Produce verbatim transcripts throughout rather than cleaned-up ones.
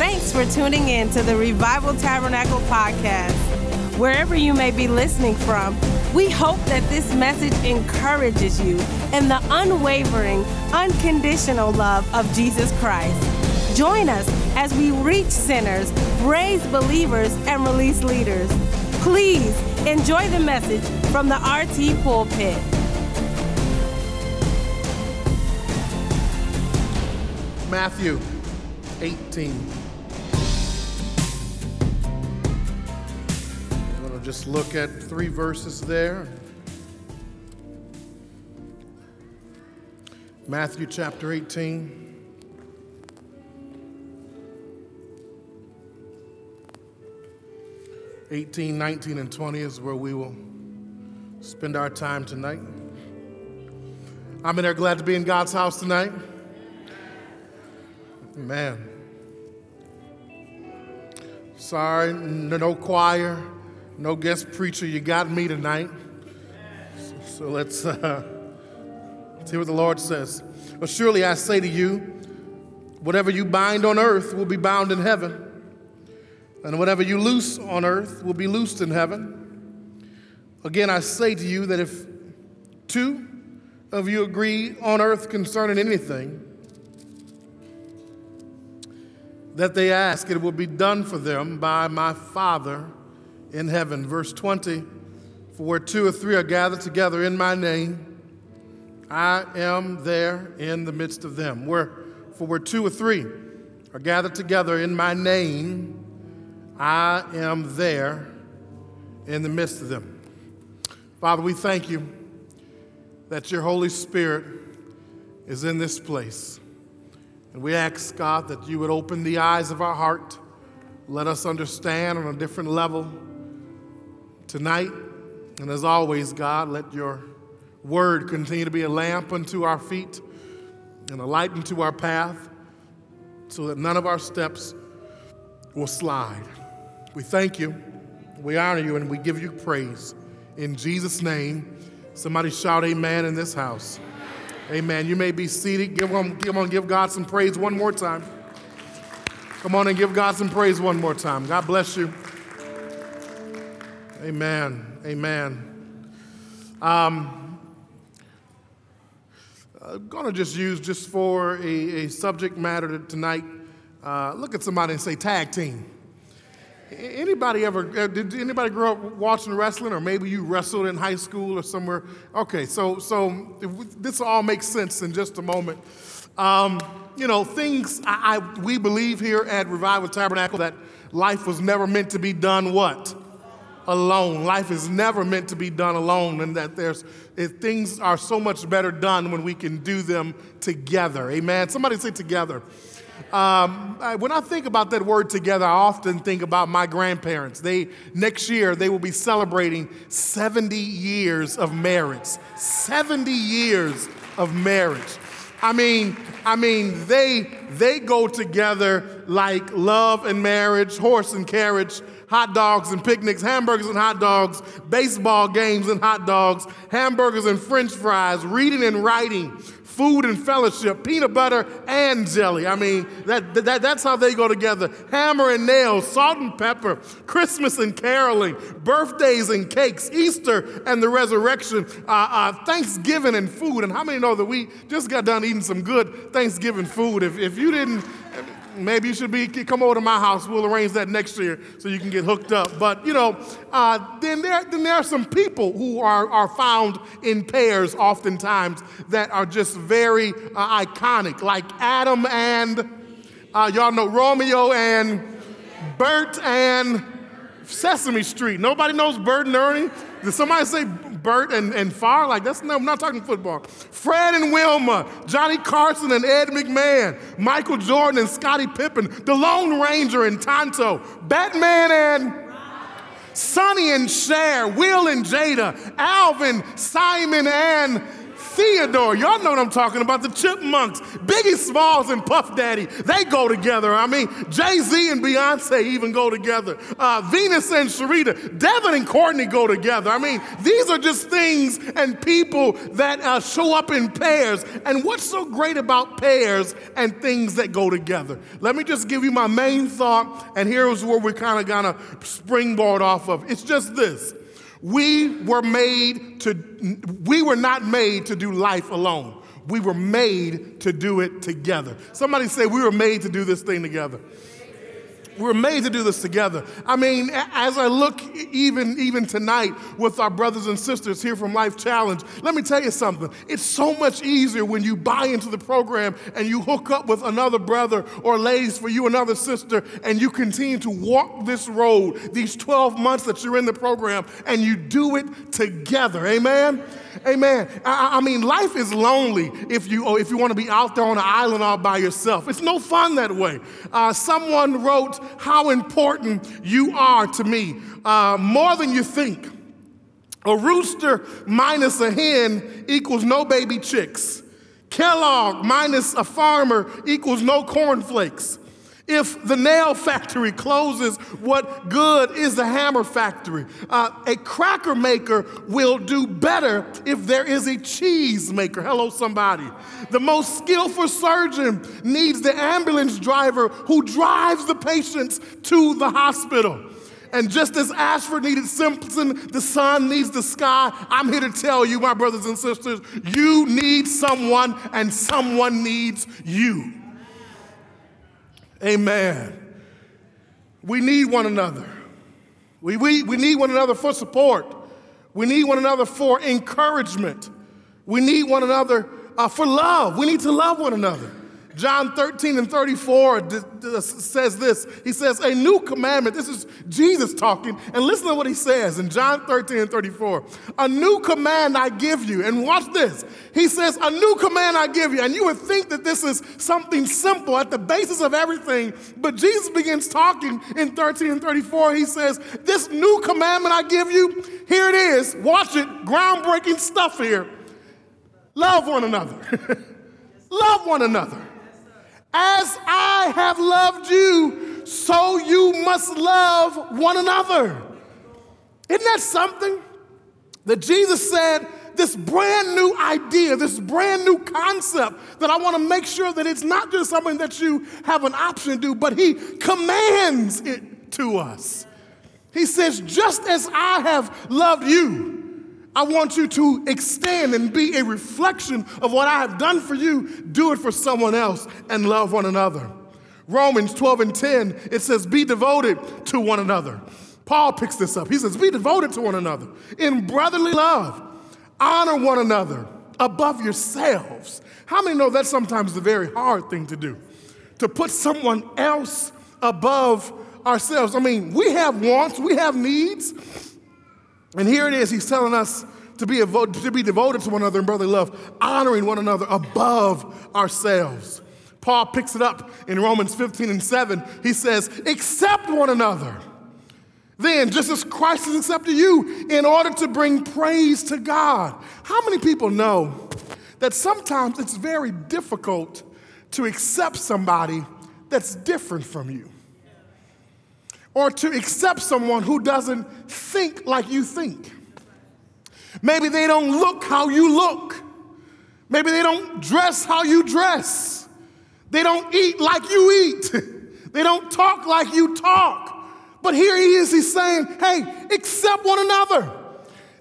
Thanks for tuning in to the Revival Tabernacle podcast. Wherever you may be listening from, we hope that this message encourages you in the unwavering, unconditional love of Jesus Christ. Join us as we reach sinners, raise believers, and release leaders. Please enjoy the message from the R T pulpit. Matthew eighteen. I'm going to just look at three verses there. Matthew chapter eighteen. eighteen, nineteen, and twenty is where we will spend our time tonight. I'm in there glad to be in God's house tonight. Man, sorry, no choir, no guest preacher. You got me tonight. So let's, uh, let's hear what the Lord says. Well, surely I say to you, whatever you bind on earth will be bound in heaven, and whatever you loose on earth will be loosed in heaven. Again, I say to you that if two of you agree on earth concerning anything that they ask, it will be done for them by my Father in heaven. Verse twenty, for where two or three are gathered together in my name, I am there in the midst of them. Where, for where two or three are gathered together in my name, I am there in the midst of them. Father, we thank you that your Holy Spirit is in this place. And we ask, God, that you would open the eyes of our heart, let us understand on a different level tonight. And as always, God, let your word continue to be a lamp unto our feet and a light unto our path so that none of our steps will slide. We thank you, we honor you, and we give you praise. In Jesus' name, somebody shout amen in this house. Amen. You may be seated. Give on, give on, give God some praise one more time. Come on and give God some praise one more time. God bless you. Amen. Amen. Um, I'm going to just use, just for a, a subject matter tonight, uh, look at somebody and say tag team. Anybody ever, did anybody grow up watching wrestling, or maybe you wrestled in high school or somewhere? Okay, so so we, this all makes sense in just a moment. Um, you know, things I, I we believe here at Revival Tabernacle that life was never meant to be done what? Alone. Life is never meant to be done alone, and that there's if things are so much better done when we can do them together. Amen? Somebody say together. Um, when I think about that word together, I often think about my grandparents. They next year, they will be celebrating seventy years of marriage. seventy years of marriage. I mean, I mean, they they go together like love and marriage, horse and carriage, hot dogs and picnics, hamburgers and hot dogs, baseball games and hot dogs, hamburgers and french fries, reading and writing, food and fellowship, peanut butter and jelly. I mean, that, that that's how they go together. Hammer and nails, salt and pepper, Christmas and caroling, birthdays and cakes, Easter and the resurrection, uh, uh, Thanksgiving and food. And how many know that we just got done eating some good Thanksgiving food? If if you didn't, maybe you should be come over to my house. We'll arrange that next year so you can get hooked up. But, you know, uh, then, there, then there are some people who are, are found in pairs oftentimes that are just very uh, iconic, like Adam and, uh, y'all know, Romeo and Bert and Sesame Street. Nobody knows Bert and Ernie? Did somebody say Bert and, and Far? Like, that's no, I'm not talking football. Fred and Wilma, Johnny Carson and Ed McMahon, Michael Jordan and Scottie Pippen, the Lone Ranger and Tonto, Batman and Sonny and Cher, Will and Jada, Alvin, Simon and Theodore. Y'all know what I'm talking about, the Chipmunks. Biggie Smalls and Puff Daddy, they go together. I mean, Jay-Z and Beyonce even go together. Uh, Venus and Sharita, Devin and Courtney go together. I mean, these are just things and people that uh, show up in pairs. And what's so great about pairs and things that go together? Let me just give you my main thought, and here's where we're kind of gonna springboard off of. It's just this. We were made to, we were not made to do life alone. We were made to do it together. Somebody say, we were made to do this thing together. We were made to do this together. I mean, as I look even, even tonight with our brothers and sisters here from Life Challenge, let me tell you something. It's so much easier when you buy into the program and you hook up with another brother, or ladies, for you, another sister, and you continue to walk this road, these twelve months that you're in the program, and you do it together. Amen? Amen. I, I mean, life is lonely if you oh, if you want to be out there on an island all by yourself. It's no fun that way. Uh, someone wrote, how important you are to me, uh, more than you think. A rooster minus a hen equals no baby chicks. Kellogg minus a farmer equals no cornflakes. If the nail factory closes, what good is the hammer factory? Uh, a cracker maker will do better if there is a cheese maker. Hello, somebody. The most skillful surgeon needs the ambulance driver who drives the patients to the hospital. And just as Ashford needed Simpson, the sun needs the sky, I'm here to tell you, my brothers and sisters, you need someone and someone needs you. Amen. We need one another. We, we, we need one another for support. We need one another for encouragement. We need one another uh, for love. We need to love one another. John thirteen and thirty-four d- d- says this. He says, a new commandment. This is Jesus talking. And listen to what he says in John thirteen and thirty-four. A new command I give you. And watch this. He says, a new command I give you. And you would think that this is something simple at the basis of everything. But Jesus begins talking in thirteen and thirty-four. He says, this new commandment I give you, here it is. Watch it. Groundbreaking stuff here. Love one another. Love one another. As I have loved you, so you must love one another. Isn't that something? That Jesus said, this brand new idea, this brand new concept that I want to make sure that it's not just something that you have an option to do, but he commands it to us. He says, just as I have loved you, I want you to extend and be a reflection of what I have done for you. Do it for someone else and love one another. Romans twelve and ten, it says, be devoted to one another. Paul picks this up. He says, be devoted to one another in brotherly love. Honor one another above yourselves. How many know that's sometimes the very hard thing to do? To put someone else above ourselves. I mean, we have wants, we have needs. And here it is, he's telling us to be, evo- to be devoted to one another in brotherly love, honoring one another above ourselves. Paul picks it up in Romans fifteen and seven. He says, accept one another. Then, just as Christ has accepted you, in order to bring praise to God. How many people know that sometimes it's very difficult to accept somebody that's different from you? Or to accept someone who doesn't think like you think. Maybe they don't look how you look. Maybe they don't dress how you dress. They don't eat like you eat. They don't talk like you talk. But here he is, he's saying, hey, accept one another.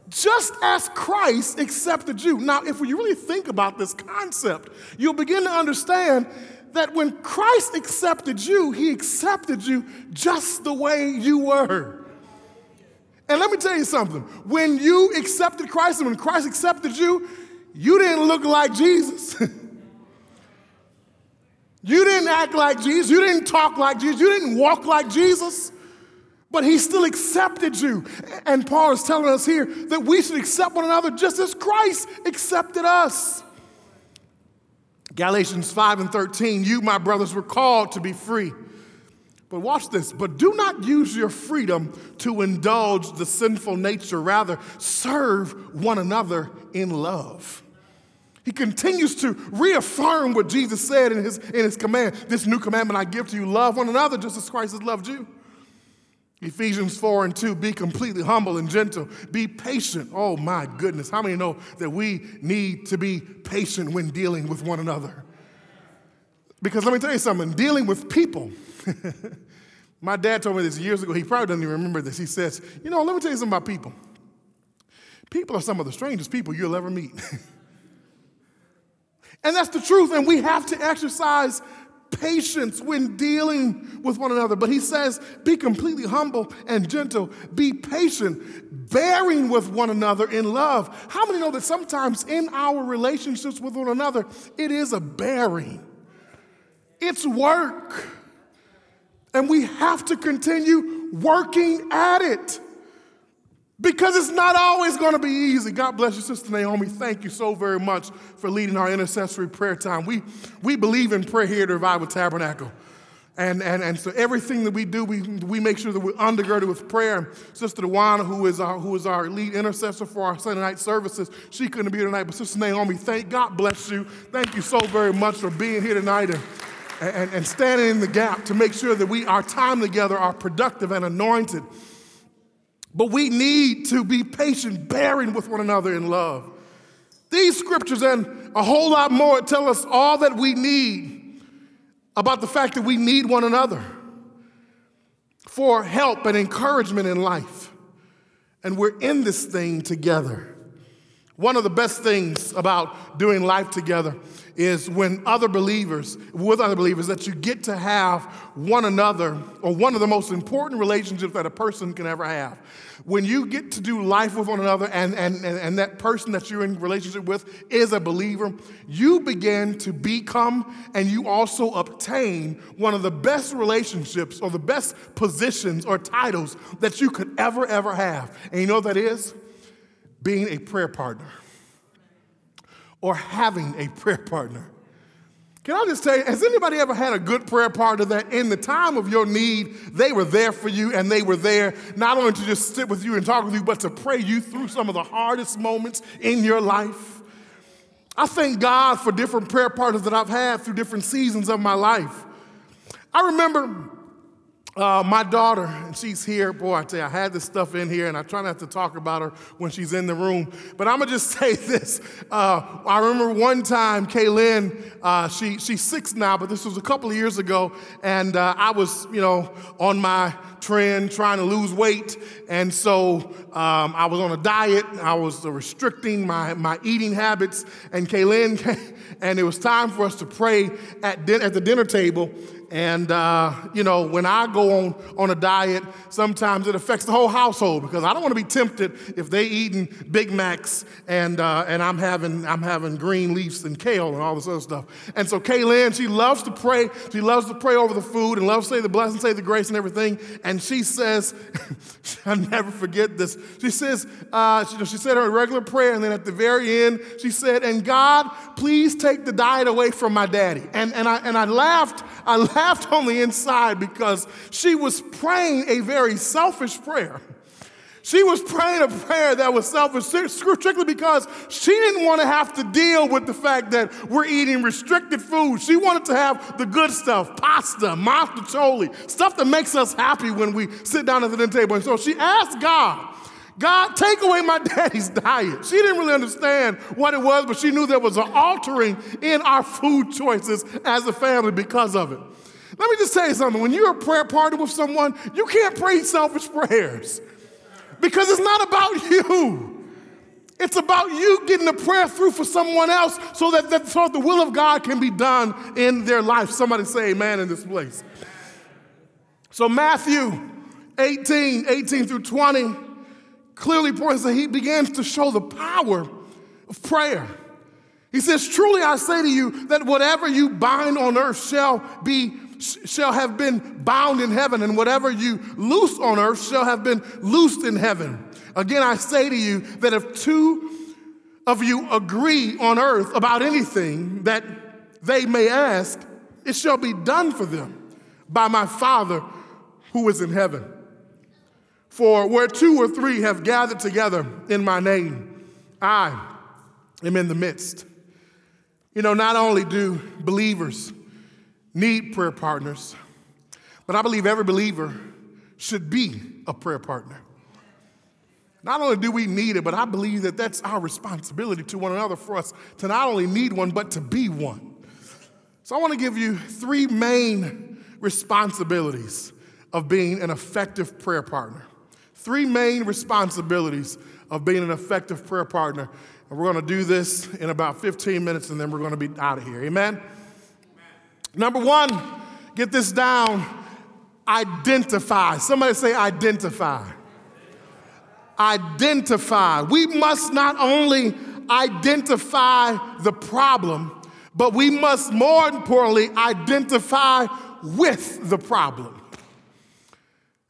Just as Christ accepted you. Now, if you really think about this concept, you'll begin to understand that when Christ accepted you, he accepted you just the way you were. And let me tell you something. When you accepted Christ and when Christ accepted you, you didn't look like Jesus. You didn't act like Jesus. You didn't talk like Jesus. You didn't walk like Jesus. But he still accepted you. And Paul is telling us here that we should accept one another just as Christ accepted us. Galatians five and thirteen, you, my brothers, were called to be free. But watch this. But do not use your freedom to indulge the sinful nature. Rather, serve one another in love. He continues to reaffirm what Jesus said in his, in his command. This new commandment I give to you, love one another just as Christ has loved you. Ephesians four and two, be completely humble and gentle. Be patient. Oh, my goodness. How many know that we need to be patient when dealing with one another? Because let me tell you something, dealing with people. My dad told me this years ago. He probably doesn't even remember this. He says, you know, let me tell you something about people. People are some of the strangest people you'll ever meet. And that's the truth. And we have to exercise patience when dealing with one another. But he says, be completely humble and gentle. Be patient, bearing with one another in love. How many know that sometimes in our relationships with one another, it is a bearing? It's work. And we have to continue working at it because it's not always going to be easy. God bless you, Sister Naomi. Thank you so very much for leading our intercessory prayer time. We we believe in prayer here at Revival Tabernacle. And, and, and so everything that we do, we, we make sure that we're undergirded with prayer. Sister DeWanna, who is our, who is our lead intercessor for our Sunday night services, she couldn't be here tonight. But Sister Naomi, thank God bless you. Thank you so very much for being here tonight and, and, and standing in the gap to make sure that we, our time together are productive and anointed. But we need to be patient, bearing with one another in love. These scriptures and a whole lot more tell us all that we need about the fact that we need one another for help and encouragement in life. And we're in this thing together. One of the best things about doing life together is when other believers, with other believers, that you get to have one another, or one of the most important relationships that a person can ever have. When you get to do life with one another and, and, and that person that you're in relationship with is a believer, you begin to become and you also obtain one of the best relationships or the best positions or titles that you could ever, ever have. And you know what that is? Being a prayer partner. Or having a prayer partner. Can I just tell you, has anybody ever had a good prayer partner that in the time of your need, they were there for you and they were there not only to just sit with you and talk with you, but to pray you through some of the hardest moments in your life? I thank God for different prayer partners that I've had through different seasons of my life. I remember uh, my daughter, and she's here. Boy, I tell you, I had this stuff in here, and I try not to talk about her when she's in the room. But I'm going to just say this. Uh, I remember one time, Kaylynn, uh, she, she's six now, but this was a couple of years ago, and uh, I was, you know, on my trend trying to lose weight. And so um, I was on a diet. I was restricting my, my eating habits. And Kaylynn came, and it was time for us to pray at, din- at the dinner table. And, uh, you know, when I go on, on a diet, sometimes it affects the whole household because I don't want to be tempted if they're eating Big Macs and uh, and I'm having I'm having green leafs and kale and all this other stuff. And so Kaylynn, she loves to pray. She loves to pray over the food and loves to say the blessing, say the grace and everything. And she says, I'll never forget this. She says, uh, she, she said her regular prayer. And then at the very end, she said, and God, please take the diet away from my daddy. And, and, I, and I laughed. I laughed. laughed on the inside because she was praying a very selfish prayer. She was praying a prayer that was selfish strictly because she didn't want to have to deal with the fact that we're eating restricted food. She wanted to have the good stuff, pasta, mozzarella, stuff that makes us happy when we sit down at the dinner table. And so she asked God, God, take away my daddy's diet. She didn't really understand what it was, but she knew there was an altering in our food choices as a family because of it. Let me just tell you something. When you're a prayer partner with someone, you can't pray selfish prayers because it's not about you. It's about you getting the prayer through for someone else so that, that, so that the will of God can be done in their life. Somebody say amen in this place. So Matthew eighteen, eighteen through twenty clearly points that he begins to show the power of prayer. He says, truly I say to you that whatever you bind on earth shall be shall have been bound in heaven, and whatever you loose on earth shall have been loosed in heaven. Again, I say to you that if two of you agree on earth about anything that they may ask, it shall be done for them by my Father who is in heaven. For where two or three have gathered together in my name, I am in the midst. You know, not only do believers need prayer partners, but I believe every believer should be a prayer partner. Not only do we need it, but I believe that that's our responsibility to one another, for us to not only need one, but to be one. So I want to give you three main responsibilities of being an effective prayer partner. Three main responsibilities of being an effective prayer partner. And we're going to do this in about fifteen minutes, and then we're going to be out of here. Amen? Amen. Number one, get this down, identify. Somebody say identify. Identify. We must not only identify the problem, but we must more importantly identify with the problem.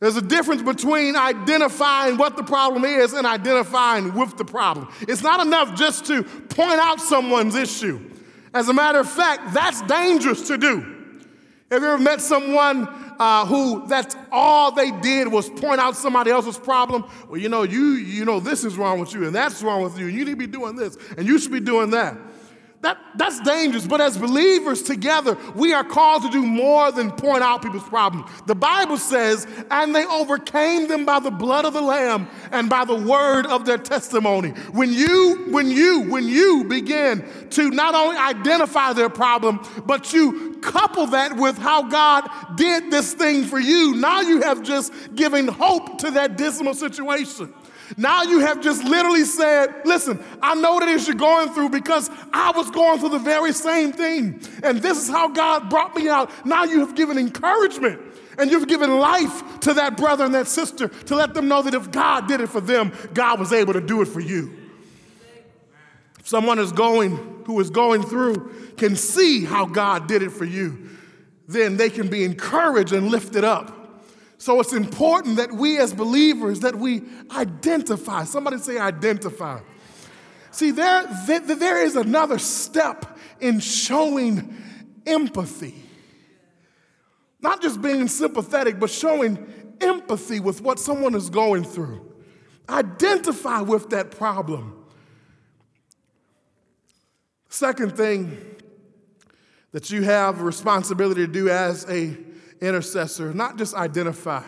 There's a difference between identifying what the problem is and identifying with the problem. It's not enough just to point out someone's issue. As a matter of fact, that's dangerous to do. Have you ever met someone uh, who that's all they did was point out somebody else's problem? Well, you know, you you know this is wrong with you, and that's wrong with you, and you need to be doing this, and you should be doing that. That that's dangerous. But as believers together, we are called to do more than point out people's problems. The Bible says, and they overcame them by the blood of the Lamb and by the word of their testimony. When you, when you, when you begin to not only identify their problem, but you couple that with how God did this thing for you. Now you have just given hope to that dismal situation. Now you have just literally said, listen, I know that you're going through because I was going through the very same thing. And this is how God brought me out. Now you have given encouragement and you've given life to that brother and that sister to let them know that if God did it for them, God was able to do it for you. Someone is going, who is going through can see how God did it for you, then they can be encouraged and lifted up. So it's important that we as believers, that we identify. Somebody say identify. See, there, there, there is another step in showing empathy. Not just being sympathetic, but showing empathy with what someone is going through. Identify with that problem. Second thing that you have a responsibility to do as an intercessor, not just identify,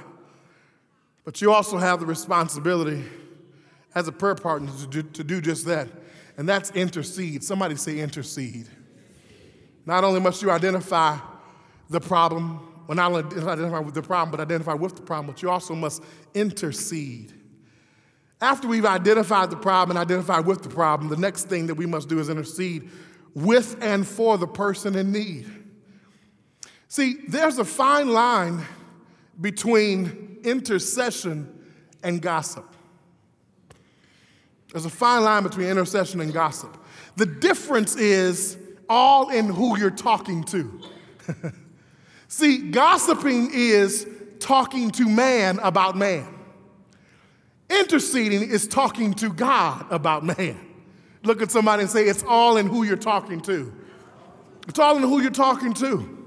but you also have the responsibility as a prayer partner to do, to do just that, and that's intercede. Somebody say intercede. Not only must you identify the problem, well, not only identify with the problem, but identify with the problem, but you also must intercede. After we've identified the problem and identified with the problem, the next thing that we must do is intercede with and for the person in need. See, there's a fine line between intercession and gossip. There's a fine line between intercession and gossip. The difference is all in who you're talking to. See, gossiping is talking to man about man. Interceding is talking to God about man. Look at somebody and say, it's all in who you're talking to. It's all in who you're talking to.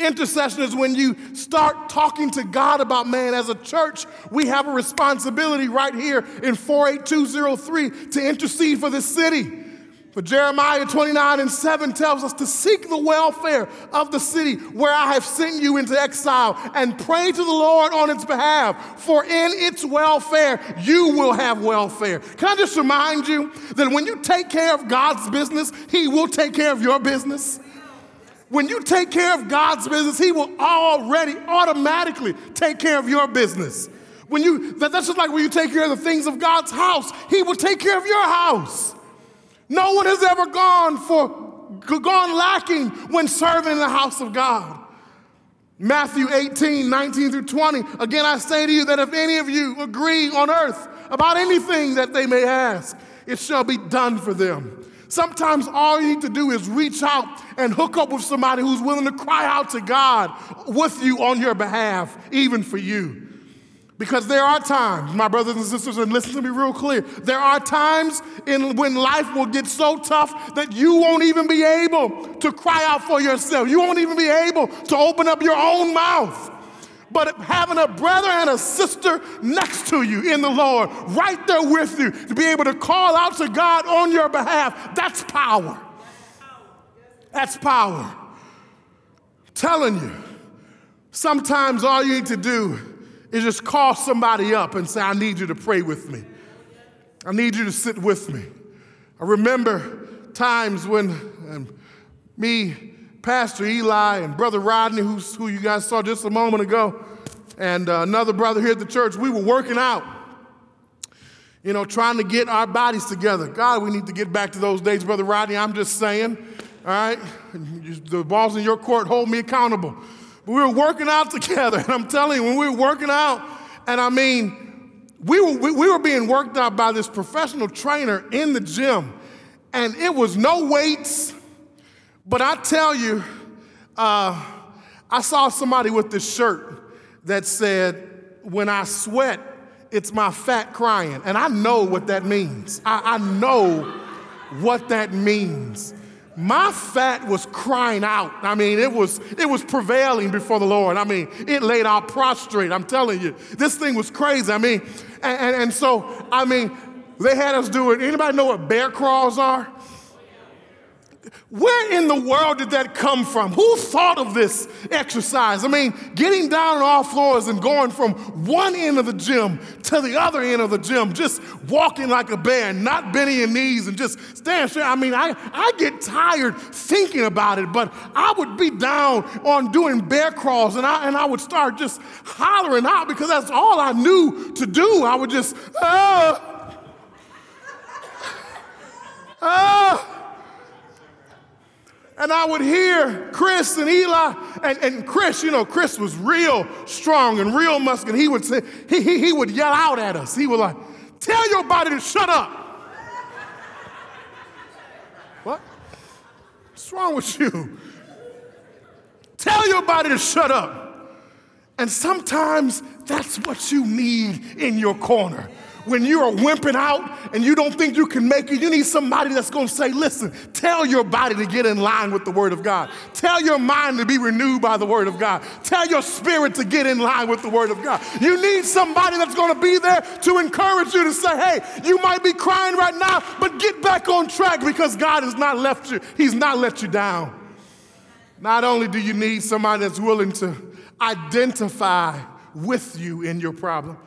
Intercession is when you start talking to God about man. As a church, we have a responsibility right here in four eight two zero three to intercede for this city. But Jeremiah twenty-nine and seven tells us to seek the welfare of the city where I have sent you into exile and pray to the Lord on its behalf, for in its welfare, you will have welfare. Can I just remind you that when you take care of God's business, he will take care of your business? When you take care of God's business, he will already automatically take care of your business. When you, that's just like when you take care of the things of God's house, he will take care of your house. No one has ever gone for gone lacking when serving in the house of God. Matthew eighteen, nineteen through twenty. Again, I say to you that if any of you agree on earth about anything that they may ask, it shall be done for them. Sometimes all you need to do is reach out and hook up with somebody who's willing to cry out to God with you on your behalf, even for you. Because there are times, my brothers and sisters, and listen to me real clear, there are times in when life will get so tough that you won't even be able to cry out for yourself. You won't even be able to open up your own mouth. But having a brother and a sister next to you in the Lord, right there with you, to be able to call out to God on your behalf, that's power. That's power. I'm telling you, sometimes all you need to do is just call somebody up and say, I need you to pray with me. I need you to sit with me. I remember times when um, me, Pastor Eli, and Brother Rodney, who's, who you guys saw just a moment ago, and uh, another brother here at the church, we were working out, you know, trying to get our bodies together. God, we need to get back to those days, Brother Rodney, I'm just saying, all right? The ball's in your court, hold me accountable. But we were working out together, and I'm telling you, when we were working out, and I mean, we were, we, we were being worked out by this professional trainer in the gym, and it was no weights, but I tell you, uh, I saw somebody with this shirt that said, when I sweat, it's my fat crying. And I know what that means. I, I know what that means. My fat was crying out. I mean, it was it was prevailing before the Lord. I mean, it laid out prostrate. I'm telling you, this thing was crazy. I mean, and, and, and so, I mean, they had us do it. Anybody know what bear crawls are? Where in the world did that come from? Who thought of this exercise? I mean, getting down on all floors and going from one end of the gym to the other end of the gym, just walking like a bear and not bending your knees and just standing straight. I mean, I, I get tired thinking about it, but I would be down on doing bear crawls and I, and I would start just hollering out because that's all I knew to do. I would just, oh, oh. And I would hear Chris and Eli, and, and Chris, you know, Chris was real strong and real muscular. He would say, he, he, he would yell out at us. He would like, tell your body to shut up. What? What's wrong with you? Tell your body to shut up. And sometimes that's what you need in your corner. When you are wimping out and you don't think you can make it, you need somebody that's going to say, listen, tell your body to get in line with the Word of God. Tell your mind to be renewed by the Word of God. Tell your spirit to get in line with the Word of God. You need somebody that's going to be there to encourage you to say, hey, you might be crying right now, but get back on track because God has not left you. He's not let you down. Not only do you need somebody that's willing to identify with you in your problem,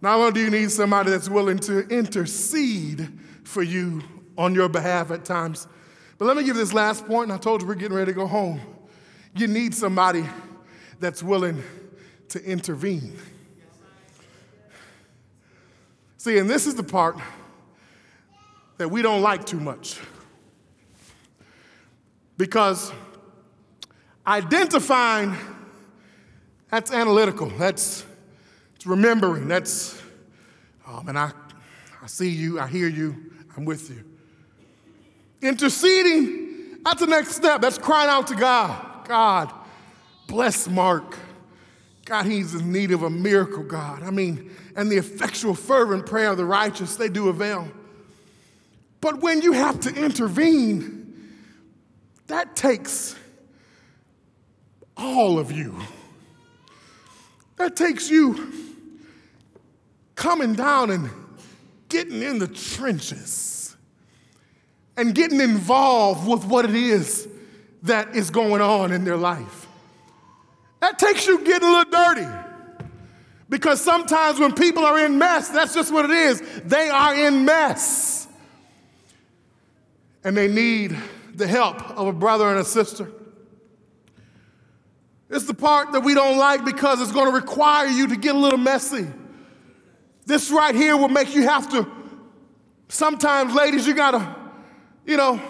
not only do you need somebody that's willing to intercede for you on your behalf at times, but let me give you this last point, and I told you we're getting ready to go home. You need somebody that's willing to intervene. See, and this is the part that we don't like too much. Because identifying, that's analytical. That's remembering, that's, um, and I, I see you, I hear you, I'm with you. Interceding, that's the next step. That's crying out to God. God, bless Mark. God, he's in need of a miracle, God. I mean, and the effectual, fervent prayer of the righteous, they do avail. But when you have to intervene, that takes all of you. That takes you coming down and getting in the trenches and getting involved with what it is that is going on in their life. That takes you getting a little dirty because sometimes when people are in mess, that's just what it is. They are in mess and they need the help of a brother and a sister. It's the part that we don't like because it's going to require you to get a little messy. This right here will make you have to, sometimes, ladies, you got to, you know,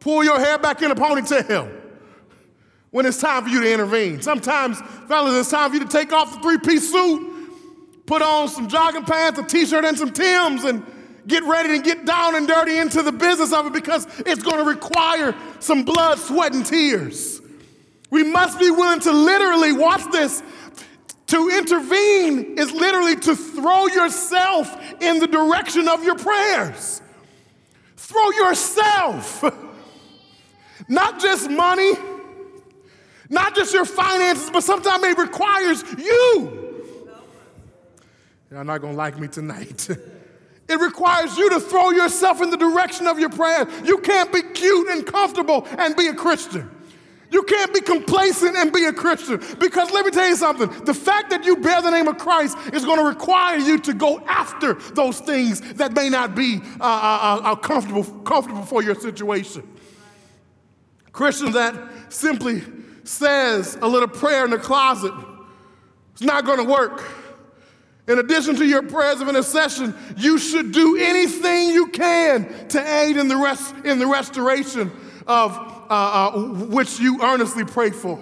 pull your hair back in a ponytail when it's time for you to intervene. Sometimes, fellas, it's time for you to take off the three-piece suit, put on some jogging pants, a T-shirt, and some Timbs, and get ready to get down and dirty into the business of it because it's going to require some blood, sweat, and tears. We must be willing to literally, watch this, to intervene is literally to throw yourself in the direction of your prayers. Throw yourself. Not just money, not just your finances, but sometimes it requires you. Y'all not gonna like me tonight. It requires you to throw yourself in the direction of your prayer. You can't be cute and comfortable and be a Christian. You can't be complacent and be a Christian. Because let me tell you something. The fact that you bear the name of Christ is going to require you to go after those things that may not be uh, uh, uh, comfortable, comfortable for your situation. Christian that simply says a little prayer in the closet, it's not going to work. In addition to your prayers of intercession, you should do anything you can to aid in the rest in the restoration of uh, uh, which you earnestly pray for.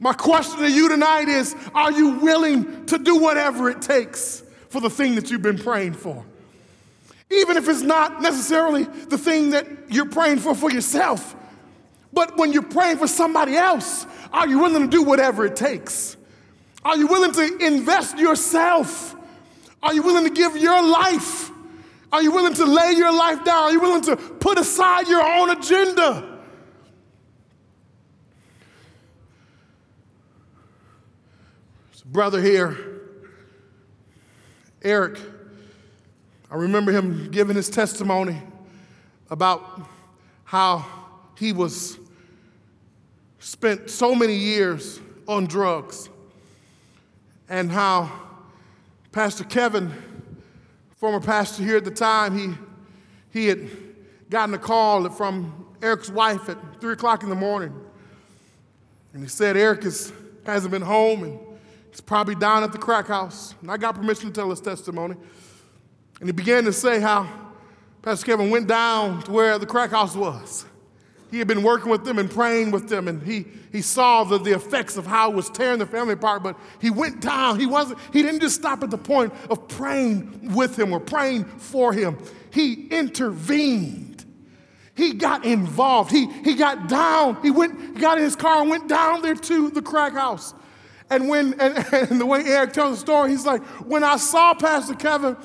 My question to you tonight is, are you willing to do whatever it takes for the thing that you've been praying for? Even if it's not necessarily the thing that you're praying for for yourself, but when you're praying for somebody else, are you willing to do whatever it takes? Are you willing to invest yourself? Are you willing to give your life? Are you willing to lay your life down? Are you willing to put aside your own agenda? There's a brother here, Eric. I remember him giving his testimony about how he was spent so many years on drugs. And how Pastor Kevin, former pastor here at the time, he he had gotten a call from Eric's wife at three o'clock in the morning. And he said, Eric is, hasn't been home and he's probably down at the crack house. And I got permission to tell his testimony. And he began to say how Pastor Kevin went down to where the crack house was. He had been working with them and praying with them, and he, he saw the, the effects of how it was tearing the family apart, but he went down. He wasn't, he didn't just stop at the point of praying with him or praying for him. He intervened. He got involved. He, he got down. He went, got in his car and went down there to the crack house. And when and, and the way Eric tells the story, he's like, when I saw Pastor Kevin,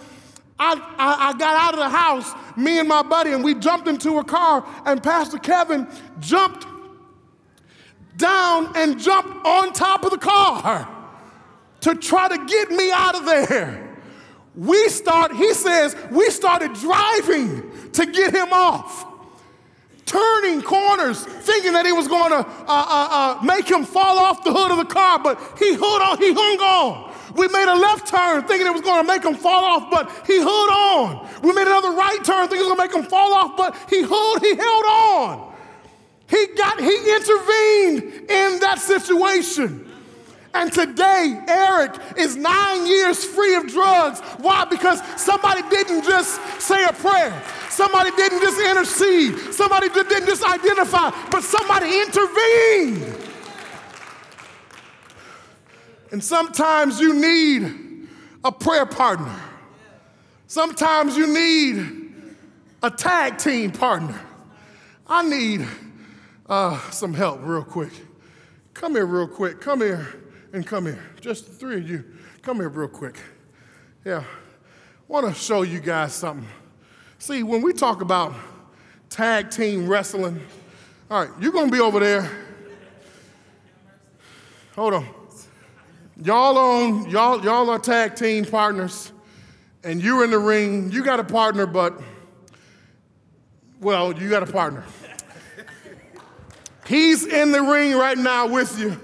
I, I, I got out of the house, me and my buddy, and we jumped into a car, and Pastor Kevin jumped down and jumped on top of the car to try to get me out of there. We start, he says, we started driving to get him off, turning corners, thinking that he was going to uh, uh, uh, make him fall off the hood of the car, but he hung on, he hung on. We made a left turn thinking it was going to make him fall off, but he held on. We made another right turn thinking it was going to make him fall off, but he held, he held on. He got, he intervened in that situation. And today, Eric is nine years free of drugs. Why? Because somebody didn't just say a prayer. Somebody didn't just intercede. Somebody didn't just identify, but somebody intervened. And sometimes you need a prayer partner. Sometimes you need a tag team partner. I need uh, some help real quick. Come here real quick. Come here and come here. Just the three of you. Come here real quick. Yeah. I want to show you guys something. See, when we talk about tag team wrestling, all right, you're going to be over there. Hold on. Y'all on, y'all, y'all are tag team partners, and you're in the ring. You got a partner, but, well, you got a partner. He's in the ring right now with you,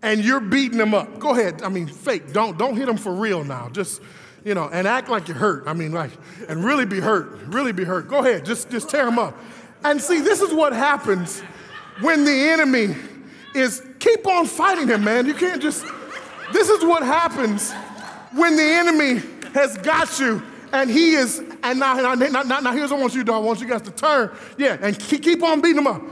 and you're beating him up. Go ahead. I mean, fake. Don't, don't hit him for real now. Just, you know, and act like you're hurt. I mean, like, and really be hurt. Really be hurt. Go ahead. Just, just tear him up. And see, this is what happens when the enemy is, keep on fighting him, man. You can't just... This is what happens when the enemy has got you and he is, and now, now, now, now here's what I want you to do. I want you guys to turn, yeah, and keep on beating him up.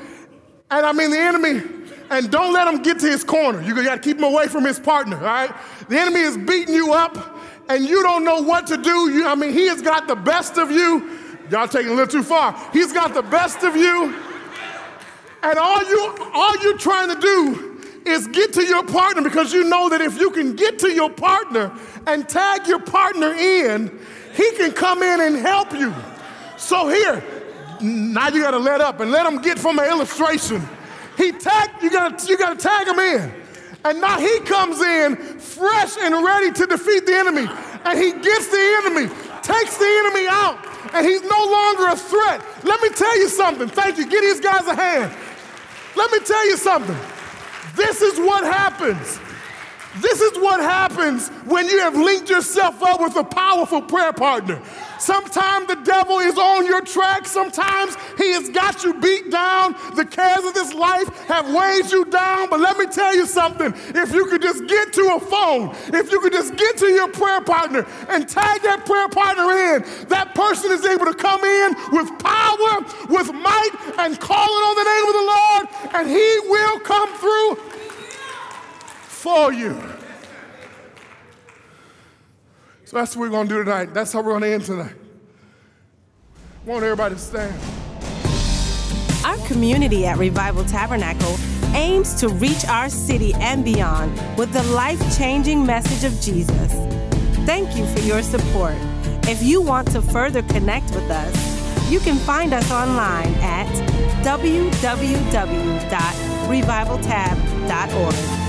And I mean the enemy, and don't let him get to his corner. You got to keep him away from his partner, all right? The enemy is beating you up and you don't know what to do. You, I mean, he has got the best of you. Y'all taking a little too far. He's got the best of you. And all you, all you're trying to do is get to your partner, because you know that if you can get to your partner and tag your partner in, he can come in and help you. So here, now you gotta let up and let him get from an illustration. He tagged, you gotta, you gotta tag him in. And now he comes in fresh and ready to defeat the enemy. And he gets the enemy. takes the enemy out, and he's no longer a threat. Let me tell you something. Thank you. Give these guys a hand. Let me tell you something. This is what happens. This is what happens when you have linked yourself up with a powerful prayer partner. Sometimes the devil is on your track. Sometimes he has got you beat down. The cares of this life have weighed you down. But let me tell you something. If you could just get to a phone, if you could just get to your prayer partner and tag that prayer partner in, that person is able to come in with power, with might, and calling on the name of the Lord, and he will come through for you. So that's what we're going to do tonight. That's how we're going to end tonight. I want everybody to stand. Our community at Revival Tabernacle aims to reach our city and beyond with the life-changing message of Jesus. Thank you for your support. If you want to further connect with us, you can find us online at w w w dot revival tab dot org.